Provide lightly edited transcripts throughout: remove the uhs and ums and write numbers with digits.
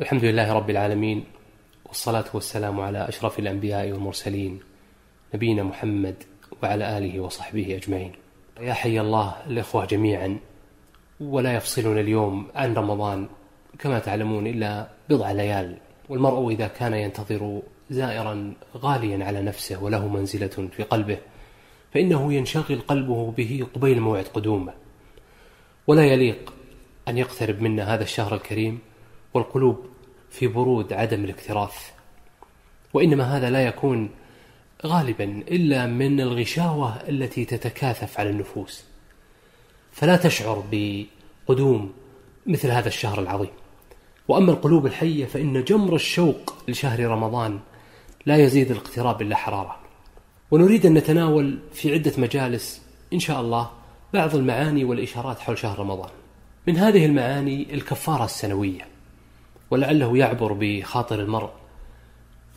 الحمد لله رب العالمين، والصلاة والسلام على أشرف الأنبياء والمرسلين نبينا محمد وعلى آله وصحبه أجمعين. يا حي الله الإخوة جميعا، ولا يفصلنا اليوم عن رمضان كما تعلمون إلا بضع ليال، والمرء إذا كان ينتظر زائرا غاليا على نفسه وله منزلة في قلبه فإنه ينشغل قلبه به قبيل موعد قدومه، ولا يليق أن يقترب منا هذا الشهر الكريم والقلوب في برود عدم الاكتراث، وإنما هذا لا يكون غالبا إلا من الغشاوة التي تتكاثف على النفوس، فلا تشعر بقدوم مثل هذا الشهر العظيم. وأما القلوب الحية فإن جمر الشوق لشهر رمضان لا يزيد الاقتراب إلا حرارة. ونريد أن نتناول في عدة مجالس إن شاء الله بعض المعاني والإشارات حول شهر رمضان. من هذه المعاني الكفارة السنوية، ولعله يعبر بخاطر المرء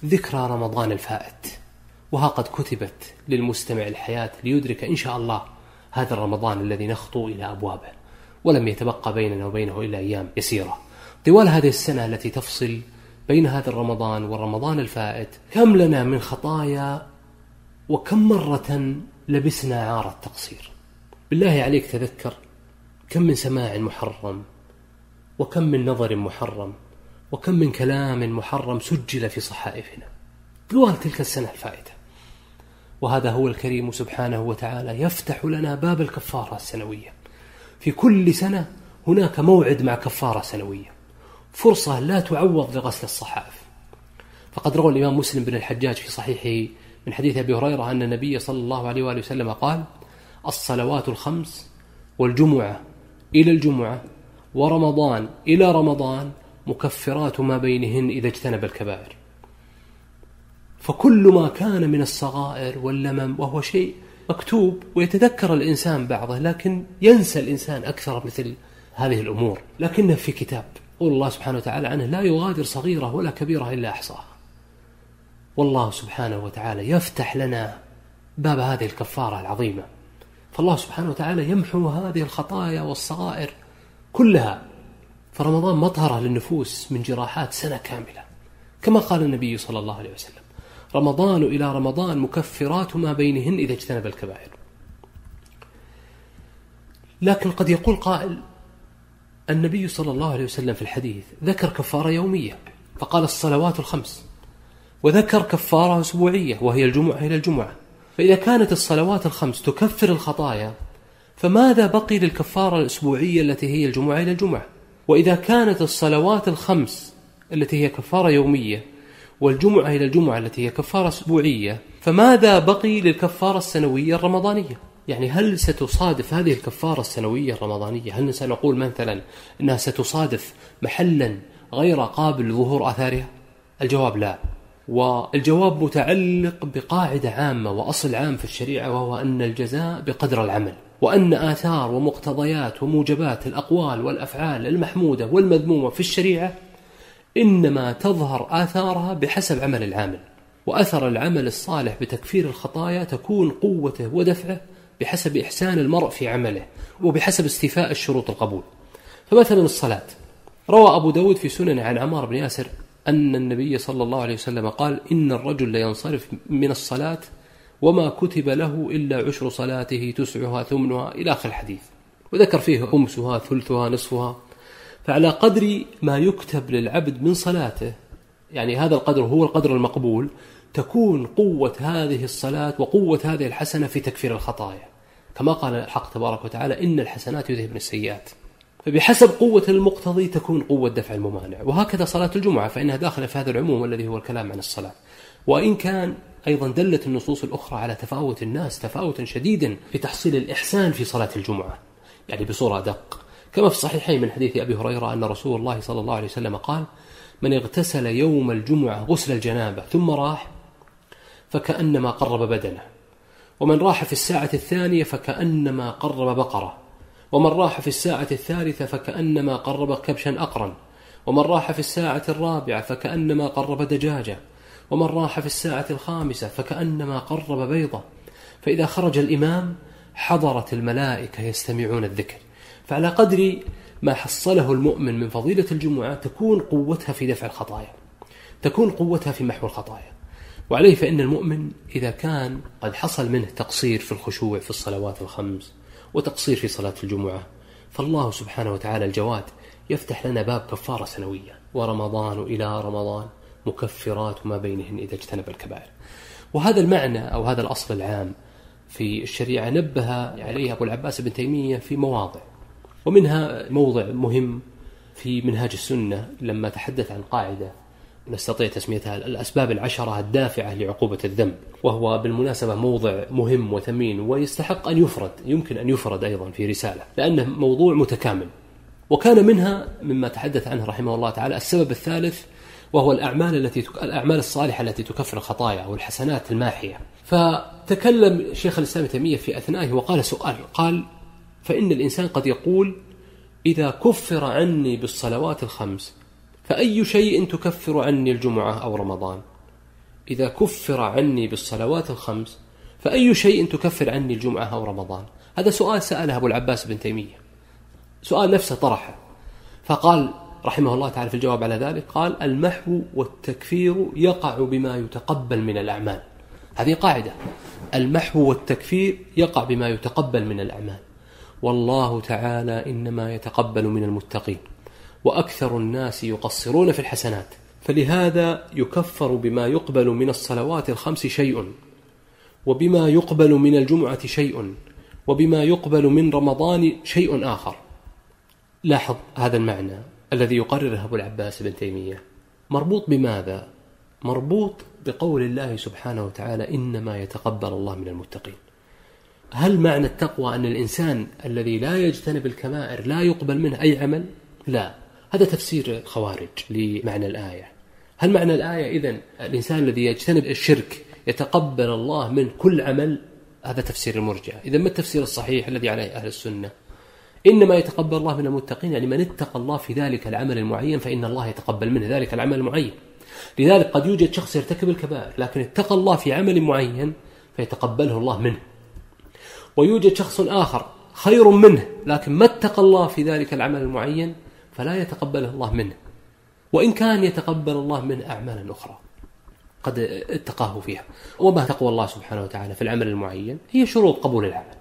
ذكرى رمضان الفائت، وها قد كتبت للمستمع الحياة ليدرك إن شاء الله هذا الرمضان الذي نخطو إلى أبوابه، ولم يتبقى بيننا وبينه إلا أيام يسيرة. طوال هذه السنة التي تفصل بين هذا الرمضان والرمضان الفائت كم لنا من خطايا، وكم مرة لبسنا عار التقصير. بالله عليك تذكر كم من سماع محرم، وكم من نظر محرم، وكم من كلام محرم سجل في صحائفنا طوال تلك السنة الفائتة. وهذا هو الكريم سبحانه وتعالى يفتح لنا باب الكفارة السنوية. في كل سنة هناك موعد مع كفارة سنوية، فرصة لا تعوض لغسل الصحائف. فقد روى الإمام مسلم بن الحجاج في صحيحه من حديث أبي هريرة أن النبي صلى الله عليه وآله وسلم قال: الصلوات الخمس، والجمعة إلى الجمعة، ورمضان إلى رمضان، مكفرات ما بينهن إذا اجتنب الكبائر. فكل ما كان من الصغائر واللمم، وهو شيء مكتوب ويتذكر الإنسان بعضه، لكن ينسى الإنسان أكثر مثل هذه الأمور، لكنه في كتاب. قول الله سبحانه وتعالى عنه: لا يغادر صغيرة ولا كبيرة إلا أحصاها. والله سبحانه وتعالى يفتح لنا باب هذه الكفارة العظيمة، فالله سبحانه وتعالى يمحو هذه الخطايا والصغائر كلها. فرمضان مطهرة للنفوس من جراحات سنة كاملة، كما قال النبي صلى الله عليه وسلم: رمضان إلى رمضان مكفرات ما بينهن إذا اجتنب الكبائر. لكن قد يقول قائل: النبي صلى الله عليه وسلم في الحديث ذكر كفارة يومية فقال الصلوات الخمس، وذكر كفارة أسبوعية وهي الجمعة إلى الجمعة، فإذا كانت الصلوات الخمس تكفر الخطايا فماذا بقي للكفارة الأسبوعية التي هي الجمعة إلى الجمعة؟ وإذا كانت الصلوات الخمس التي هي كفارة يومية والجمعة إلى الجمعة التي هي كفارة أسبوعية فماذا بقي للكفارة السنوية الرمضانية؟ يعني هل ستصادف هذه الكفارة السنوية الرمضانية، هل سنقول مثلا أنها ستصادف محلا غير قابل لظهور آثارها؟ الجواب لا. والجواب متعلق بقاعدة عامة وأصل عام في الشريعة، وهو أن الجزاء بقدر العمل، وأن آثار ومقتضيات وموجبات الأقوال والأفعال المحمودة والمذمومة في الشريعة إنما تظهر آثارها بحسب عمل العامل، وأثر العمل الصالح بتكفير الخطايا تكون قوته ودفعه بحسب إحسان المرء في عمله وبحسب استيفاء الشروط القبول. فمثلا الصلاة، روى أبو داود في سنن عن عمار بن ياسر أن النبي صلى الله عليه وسلم قال: إن الرجل لينصرف من الصلاة وما كتب له إلا عشر صلاته، تسعها ثمنها، إلى آخر الحديث، وذكر فيه خمسها، ثلثها، نصفها. فعلى قدر ما يكتب للعبد من صلاته، يعني هذا القدر هو القدر المقبول، تكون قوة هذه الصلاة وقوة هذه الحسنة في تكفير الخطايا، كما قال الحق تبارك وتعالى: إن الحسنات يذهبن السيئات. فبحسب قوة المقتضي تكون قوة دفع الممانع. وهكذا صلاة الجمعة، فإنها داخلة في هذا العموم الذي هو الكلام عن الصلاة. وإن كان أيضا دلت النصوص الأخرى على تفاوت الناس تفاوتا شديدا في تحصيل الإحسان في صلاة الجمعة، يعني بصورة دق، كما في الصحيحين من حديث أبي هريرة أن رسول الله صلى الله عليه وسلم قال: من اغتسل يوم الجمعة غسل الجنابة ثم راح فكأنما قرب بدنه، ومن راح في الساعة الثانية فكأنما قرب بقرة، ومن راح في الساعة الثالثة فكأنما قرب كبشا أقرا، ومن راح في الساعة الرابعة فكأنما قرب دجاجة، ومن راح في الساعة الخامسة فكأنما قرب بيضة. فإذا خرج الإمام حضرت الملائكة يستمعون الذكر. فعلى قدر ما حصله المؤمن من فضيلة الجمعة تكون قوتها في دفع الخطايا، تكون قوتها في محو الخطايا. وعليه فإن المؤمن إذا كان قد حصل منه تقصير في الخشوع في الصلوات الخمس وتقصير في صلاة الجمعة، فالله سبحانه وتعالى الجواد يفتح لنا باب كفارة سنوية، ورمضان إلى رمضان مكفرات ما بينهن إذا اجتنب الكبائر. وهذا المعنى أو هذا الأصل العام في الشريعة نبه عليه أبو العباس بن تيمية في مواضع، ومنها موضع مهم في منهاج السنة لما تحدث عن قاعدة نستطيع تسميتها الأسباب العشرة الدافعة لعقوبة الذنب، وهو بالمناسبة موضع مهم وثمين ويستحق أن يفرد، يمكن أن يفرد أيضا في رسالة لأنه موضوع متكامل. وكان منها مما تحدث عنه رحمه الله تعالى السبب الثالث، وهو الأعمال الصالحة التي تكفر الخطايا والحسنات الماحية. فتكلم شيخ الإسلام تيمية في أثنائه وقال سؤال، قال فإن الإنسان قد يقول إذا كفر عني بالصلوات الخمس فأي شيء تكفر عني الجمعة أو رمضان؟ إذا كفر عني بالصلوات الخمس فأي شيء تكفر عني الجمعة أو رمضان؟ هذا سؤال سأله أبو العباس بن تيمية، سؤال نفسه طرحه. فقال رحمه الله تعالى في الجواب على ذلك، قال المحو والتكفير يقع بما يتقبل من الأعمال. هذه قاعدة، المحو والتكفير يقع بما يتقبل من الأعمال، والله تعالى إنما يتقبل من المتقين، وأكثر الناس يقصرون في الحسنات، فلهذا يكفر بما يقبل من الصلوات الخمس شيء، وبما يقبل من الجمعة شيء، وبما يقبل من رمضان شيء آخر. لاحظ هذا المعنى الذي يقرره أبو العباس بن تيمية مربوط بماذا؟ مربوط بقول الله سبحانه وتعالى إنما يتقبل الله من المتقين. هل معنى التقوى أن الإنسان الذي لا يجتنب الكبائر لا يقبل منه أي عمل؟ لا، هذا تفسير خوارج لمعنى الآية. هل معنى الآية إذن الإنسان الذي يجتنب الشرك يتقبل الله من كل عمل؟ هذا تفسير المرجع. إذن ما التفسير الصحيح الذي عليه أهل السنة؟ إنما يتقبل الله من المتقين، يعني من اتقى الله في ذلك العمل المعين فإن الله يتقبل منه ذلك العمل المعين. لذلك قد يوجد شخص يرتكب الكبائر لكن اتقى الله في عمل معين فيتقبله الله منه، ويوجد شخص آخر خير منه لكن ما اتقى الله في ذلك العمل المعين فلا يتقبله الله منه، وإن كان يتقبل الله منه أعمالا أخرى قد اتقاه فيها. وما تقوى الله سبحانه وتعالى في العمل المعين هي شروط قبول العمل،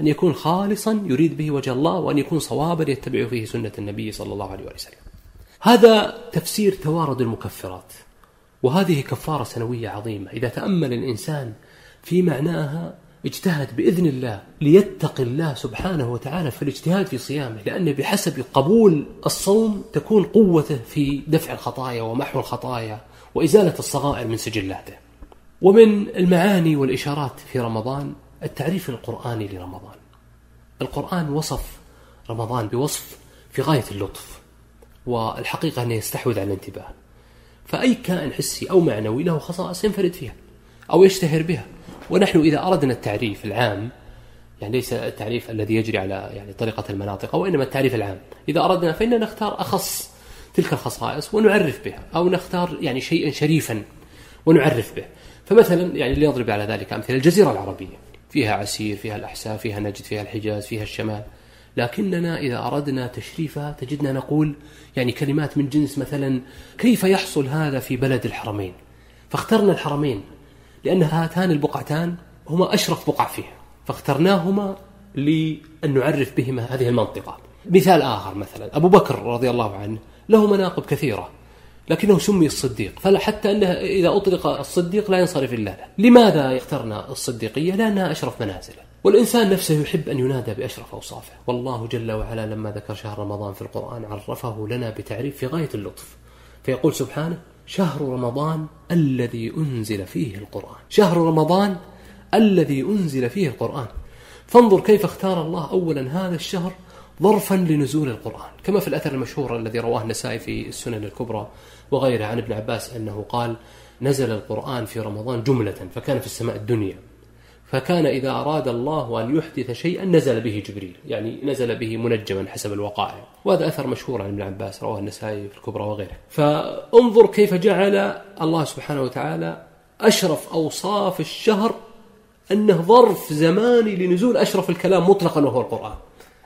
أن يكون خالصا يريد به وجه الله، وأن يكون صوابا يتبع فيه سنة النبي صلى الله عليه وسلم. هذا تفسير توارد المكفرات، وهذه كفارة سنوية عظيمة إذا تأمل الإنسان في معناها، اجتهد بإذن الله ليتقي الله سبحانه وتعالى في الاجتهاد في صيامه، لأن بحسب قبول الصوم تكون قوته في دفع الخطايا ومحو الخطايا وإزالة الصغائر من سجلاته. ومن المعاني والإشارات في رمضان التعريف القرآني لرمضان. القرآن وصف رمضان بوصف في غاية اللطف، والحقيقة أنه يستحوذ على الانتباه، فأي كائن حسي أو معنوي له خصائص ينفرد فيها أو يشتهر بها. ونحن إذا أردنا التعريف العام، يعني ليس التعريف الذي يجري على يعني طريقة المناطق، وإنما التعريف العام، إذا أردنا فإننا نختار أخص تلك الخصائص ونعرف بها، أو نختار يعني شيئا شريفا ونعرف به. فمثلا يعني ليضرب على ذلك أمثلة، الجزيرة العربية فيها عسير، فيها الأحساء، فيها نجد، فيها الحجاز، فيها الشمال، لكننا إذا أردنا تشريفها تجدنا نقول يعني كلمات من جنس مثلا كيف يحصل هذا في بلد الحرمين، فاخترنا الحرمين لأن هاتان البقعتان هما أشرف بقع فيها، فاخترناهما لأن نعرف بهما هذه المنطقة. مثال آخر، مثلا أبو بكر رضي الله عنه له مناقب كثيرة لكنه سمي الصديق، فحتى أنه إذا أطلق الصديق لا ينصرف إلا له. لماذا اخترنا الصديقية؟ لأنها أشرف منازله، والإنسان نفسه يحب أن ينادى بأشرف أوصافه. والله جل وعلا لما ذكر شهر رمضان في القرآن عرفه لنا بتعريف في غاية اللطف، فيقول سبحانه شهر رمضان الذي أنزل فيه القرآن، شهر رمضان الذي أنزل فيه القرآن. فانظر كيف اختار الله أولا هذا الشهر ظرفا لنزول القرآن، كما في الأثر المشهور الذي رواه النسائي في السنن الكبرى وغيره عن ابن عباس أنه قال نزل القرآن في رمضان جملة فكان في السماء الدنيا، فكان إذا أراد الله أن يحدث شيئا نزل به جبريل، يعني نزل به منجما حسب الوقائع. وهذا أثر مشهور عن ابن عباس رواه النسائي في الكبرى وغيره. فانظر كيف جعل الله سبحانه وتعالى أشرف أوصاف الشهر أنه ظرف زماني لنزول أشرف الكلام مطلقا وهو القرآن.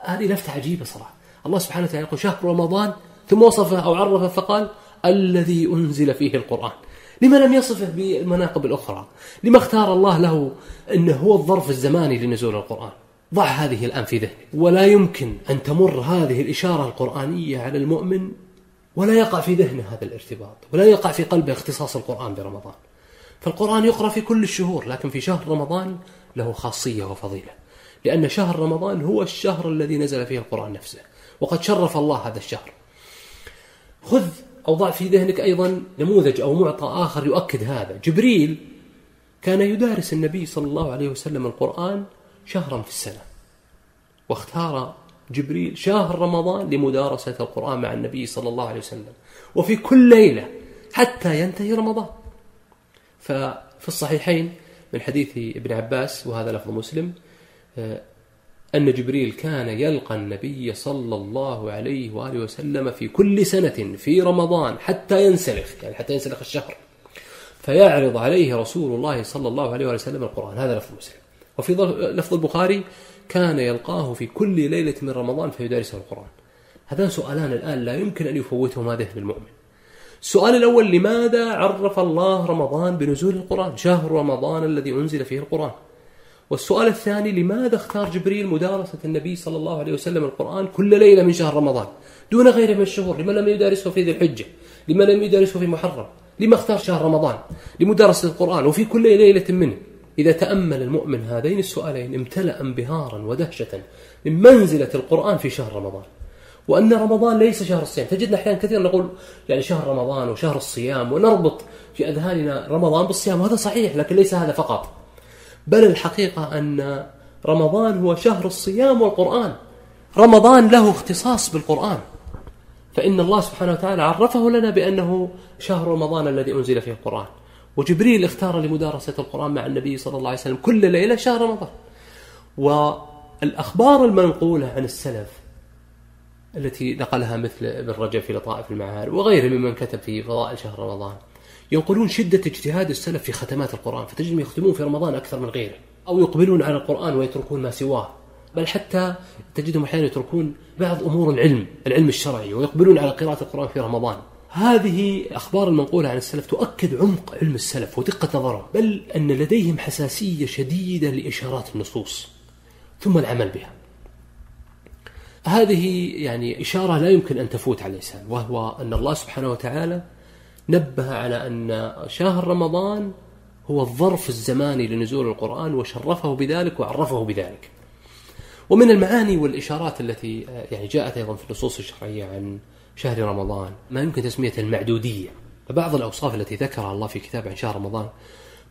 هذه لفتة عجيبة صراحة. الله سبحانه وتعالى يقول شهر رمضان ثم وصفه أو عرفه فقال الذي أنزل فيه القرآن. لما لم يصفه بالمناقب الأخرى؟ لما اختار الله له أنه هو الظرف الزماني لنزول القرآن؟ ضع هذه الآن في ذهنك، ولا يمكن أن تمر هذه الإشارة القرآنية على المؤمن ولا يقع في ذهنه هذا الارتباط، ولا يقع في قلبه اختصاص القرآن برمضان. فالقرآن يقرأ في كل الشهور، لكن في شهر رمضان له خاصية وفضيلة، لأن شهر رمضان هو الشهر الذي نزل فيه القرآن نفسه، وقد شرف الله هذا الشهر. خذ أو ضع في ذهنك أيضا نموذج أو معطى آخر يؤكد هذا. جبريل كان يدارس النبي صلى الله عليه وسلم القرآن شهرا في السنة، واختار جبريل شهر رمضان لمدارسة القرآن مع النبي صلى الله عليه وسلم، وفي كل ليلة حتى ينتهي رمضان. ففي الصحيحين من حديث ابن عباس، وهذا لفظ مسلم، أن جبريل كان يلقى النبي صلى الله عليه وآله وسلم في كل سنة في رمضان حتى ينسلخ، يعني حتى ينسلخ الشهر، فيعرض عليه رسول الله صلى الله عليه وآله وسلم القرآن. هذا لفظ مسلم. وفي لفظ البخاري كان يلقاه في كل ليلة من رمضان فيدارسه القرآن. هذان سؤالان الآن لا يمكن أن يفوتهما ذهن المؤمن. السؤال الأول: لماذا عرف الله رمضان بنزول القرآن، شهر رمضان الذي أنزل فيه القرآن؟ والسؤال الثاني: لماذا اختار جبريل مدارسة النبي صلى الله عليه وسلم القرآن كل ليلة من شهر رمضان دون غيره من الشهور؟ لما لم يدارسه في ذي الحجة؟ لما لم يدارسه في محرم؟ لما اختار شهر رمضان لمدارسة القرآن وفي كل ليلة منه؟ إذا تأمل المؤمن هذين السؤالين امتلأ انبهارا ودهشة من منزلة القرآن في شهر رمضان، وأن رمضان ليس شهر الصيام. تجدنا أحيانا كثيرا نقول يعني شهر رمضان وشهر الصيام، ونربط في أذهاننا رمضان بالصيام، وهذا صحيح، لكن ليس هذا فقط، بل الحقيقة أن رمضان هو شهر الصيام والقرآن. رمضان له اختصاص بالقرآن، فإن الله سبحانه وتعالى عرفه لنا بأنه شهر رمضان الذي أنزل فيه القرآن، وجبريل اختار لمدارسة القرآن مع النبي صلى الله عليه وسلم كل ليلة شهر رمضان. والأخبار المنقولة عن السلف التي نقلها مثل ابن رجب في لطائف المعارف وغيره ممن كتب في فضائل شهر رمضان، ينقلون شدة اجتهاد السلف في ختمات القرآن، فتجدهم يختمون في رمضان أكثر من غيره، أو يقبلون على القرآن ويتركون ما سواه، بل حتى تجدهم أحيانا يتركون بعض أمور العلم الشرعي، ويقبلون على قراءة القرآن في رمضان. هذه أخبار المنقولة عن السلف تؤكد عمق علم السلف ودقة نظرهم، بل أن لديهم حساسية شديدة لإشارات النصوص ثم العمل بها. هذه يعني إشارة لا يمكن أن تفوت على الإنسان، وهو أن الله سبحانه وتعالى نبه على أن شهر رمضان هو الظرف الزماني لنزول القرآن، وشرفه بذلك وعرفه بذلك. ومن المعاني والإشارات التي يعني جاءت أيضا في النصوص الشرعية عن شهر رمضان ما يمكن تسمية المعدودية. فبعض الأوصاف التي ذكرها الله في كتاب عن شهر رمضان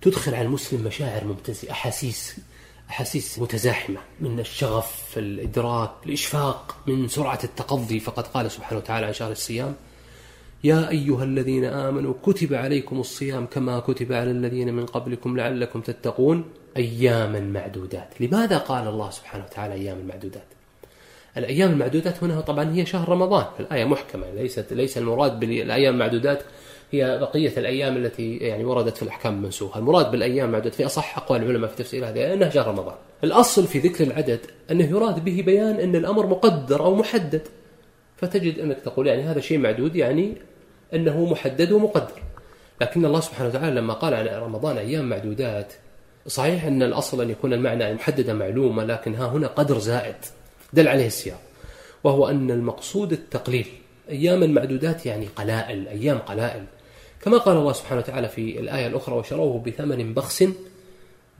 تدخل على المسلم مشاعر ممتازة، أحاسيس متزاحمة من الشغف، الإدراك، الإشفاق، من سرعة التقضي. فقد قال سبحانه وتعالى عن شهر الصيام: يا أيها الذين آمنوا كتب عليكم الصيام كما كتب على الذين من قبلكم لعلكم تتقون أياما معدودات. لماذا قال الله سبحانه وتعالى أيام معدودات؟ الأيام المعدودات هنا طبعا هي شهر رمضان، الآية محكمة، ليس المراد بالأيام المعدودات هي بقية الأيام التي يعني وردت في الأحكام المنسوخة. المراد بالأيام المعدودات في أصح أقوال العلماء في تفسير هذه أنها شهر رمضان. الأصل في ذكر العدد أنه يراد به بيان أن الأمر مقدر أو محدد، فتجد أنك تقول يعني هذا شيء معدود يعني أنه محدد ومقدر. لكن الله سبحانه وتعالى لما قال عن رمضان أيام معدودات، صحيح أن الأصل أن يكون المعنى محددا معلومة، لكن ها هنا قدر زائد دل عليه السياق، وهو أن المقصود التقليل. أيام المعدودات يعني قلائل، أيام قلائل، كما قال الله سبحانه وتعالى في الآية الأخرى: وشروه بثمن بخس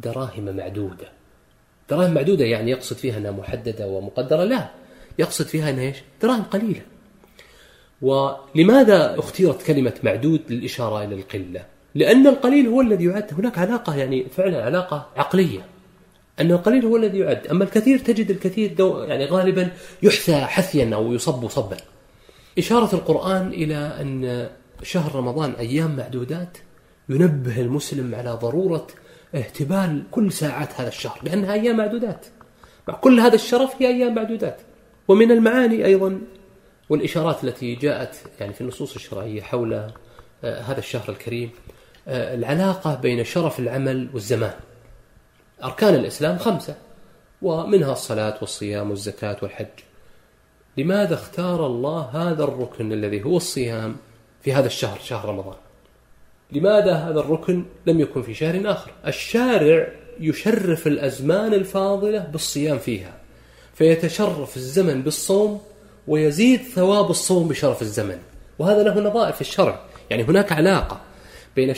دراهم معدودة. دراهم معدودة يعني يقصد فيها أنها محددة ومقدرة؟ لا، يقصد فيها أنها دراهم قليلة. ولماذا اختيرت كلمة معدود للإشارة إلى القلة؟ لأن القليل هو الذي يعد. هناك علاقة يعني فعلا علاقة عقلية، أن القليل هو الذي يعد، أما الكثير تجد الكثير يعني غالبا يحثى حثيا أو يصب صبا. إشارة القرآن إلى أن شهر رمضان أيام معدودات ينبه المسلم على ضرورة اهتبال كل ساعات هذا الشهر، لأنها أيام معدودات، مع كل هذا الشرف هي أيام معدودات. ومن المعاني أيضا والإشارات التي جاءت يعني في النصوص الشرعية حول هذا الشهر الكريم العلاقة بين شرف العمل والزمان. أركان الإسلام 5، ومنها الصلاة والصيام والزكاة والحج. لماذا اختار الله هذا الركن الذي هو الصيام في هذا الشهر، شهر رمضان؟ لماذا هذا الركن لم يكن في شهر آخر؟ الشارع يشرف الأزمان الفاضلة بالصيام فيها، فيتشرف الزمن بالصوم ويزيد ثواب الصوم بشرف الزمن، وهذا له نظائر في الشرع. يعني هناك علاقة بين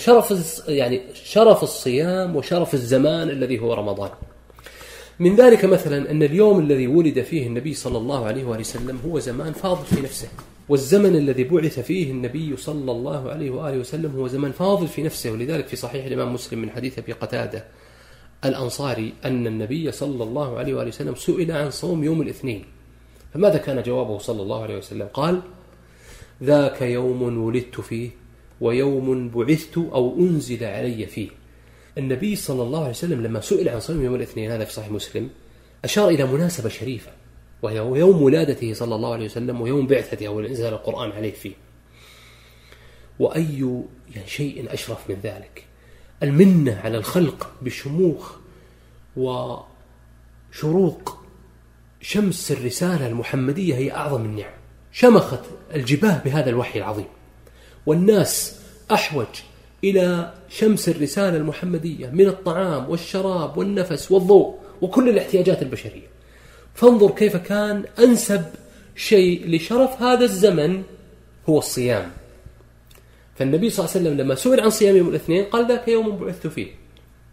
شرف الصيام وشرف الزمان الذي هو رمضان. من ذلك مثلا أن اليوم الذي ولد فيه النبي صلى الله عليه وآله وسلم هو زمان فاضل في نفسه، والزمن الذي بعث فيه النبي صلى الله عليه وآله وسلم هو زمن فاضل في نفسه. ولذلك في صحيح الإمام مسلم من حديث أبي قتادة الأنصاري أن النبي صلى الله عليه وآله وسلم سئل عن صوم يوم الاثنين، فماذا كان جوابه صلى الله عليه وسلم؟ قال: ذاك يوم ولدت فيه ويوم بعثت أو أنزل علي فيه. النبي صلى الله عليه وسلم لما سئل عن صوم يوم الاثنين، هذا في صحيح مسلم، أشار إلى مناسبة شريفة وهي يوم ولادته صلى الله عليه وسلم ويوم بعثته أو إنزال القرآن عليه فيه. وأي شيء أشرف من ذلك؟ المنة على الخلق بشموخ وشروق شمس الرسالة المحمدية هي أعظم النعم. شمخت الجباه بهذا الوحي العظيم، والناس أحوج إلى شمس الرسالة المحمدية من الطعام والشراب والنفس والضوء وكل الاحتياجات البشرية. فانظر كيف كان أنسب شيء لشرف هذا الزمن هو الصيام. فالنبي صلى الله عليه وسلم لما سئل عن صيام يوم الاثنين قال: ذاك يوم بعثت فيه.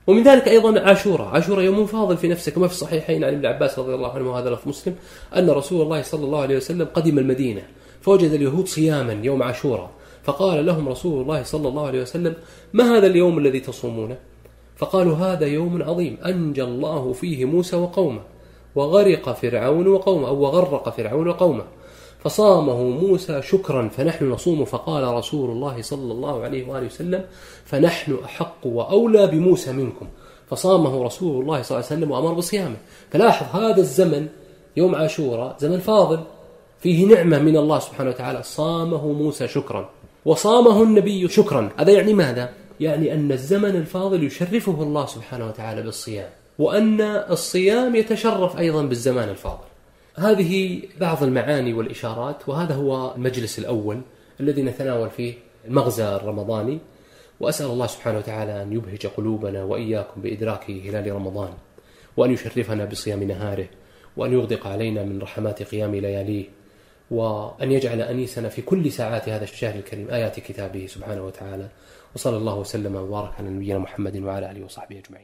ومن ذلك أيضا عاشوراء يوم فاضل في نفسه، كما في الصحيحين عن ابن عباس رضي الله عنه، هذا في مسلم، أن رسول الله صلى الله عليه وسلم قدم المدينة فوجد اليهود صياما يوم عاشوراء، فقال لهم رسول الله صلى الله عليه وسلم: ما هذا اليوم الذي تصومونه؟ فقالوا: هذا يوم عظيم أنجى الله فيه موسى وقومه وغرق فرعون وقومه، فصامه موسى شكرا فنحن نصوم. فقال رسول الله صلى الله عليه وآله وسلم: فنحن أحق وأولى بموسى منكم. فصامه رسول الله صلى الله عليه وسلم وأمر بصيامه. فلاحظ هذا الزمن يوم عاشوراء زمن فاضل فيه نعمة من الله سبحانه وتعالى، صامه موسى شكرا وصامه النبي شكرا. هذا يعني ماذا؟ يعني أن الزمن الفاضل يشرفه الله سبحانه وتعالى بالصيام، وأن الصيام يتشرف أيضا بالزمان الفاضل. هذه بعض المعاني والإشارات، وهذا هو المجلس الأول الذي نتناول فيه المغزى الرمضاني، وأسأل الله سبحانه وتعالى أن يبهج قلوبنا وإياكم بإدراك هلال رمضان، وأن يشرفنا بصيام نهاره، وأن يغدق علينا من رحمات قيام لياليه، وأن يجعل أنيسنا في كل ساعات هذا الشهر الكريم آيات كتابه سبحانه وتعالى. وصلى الله وسلم وبارك على نبينا محمد وعلى آله وصحبه أجمعين.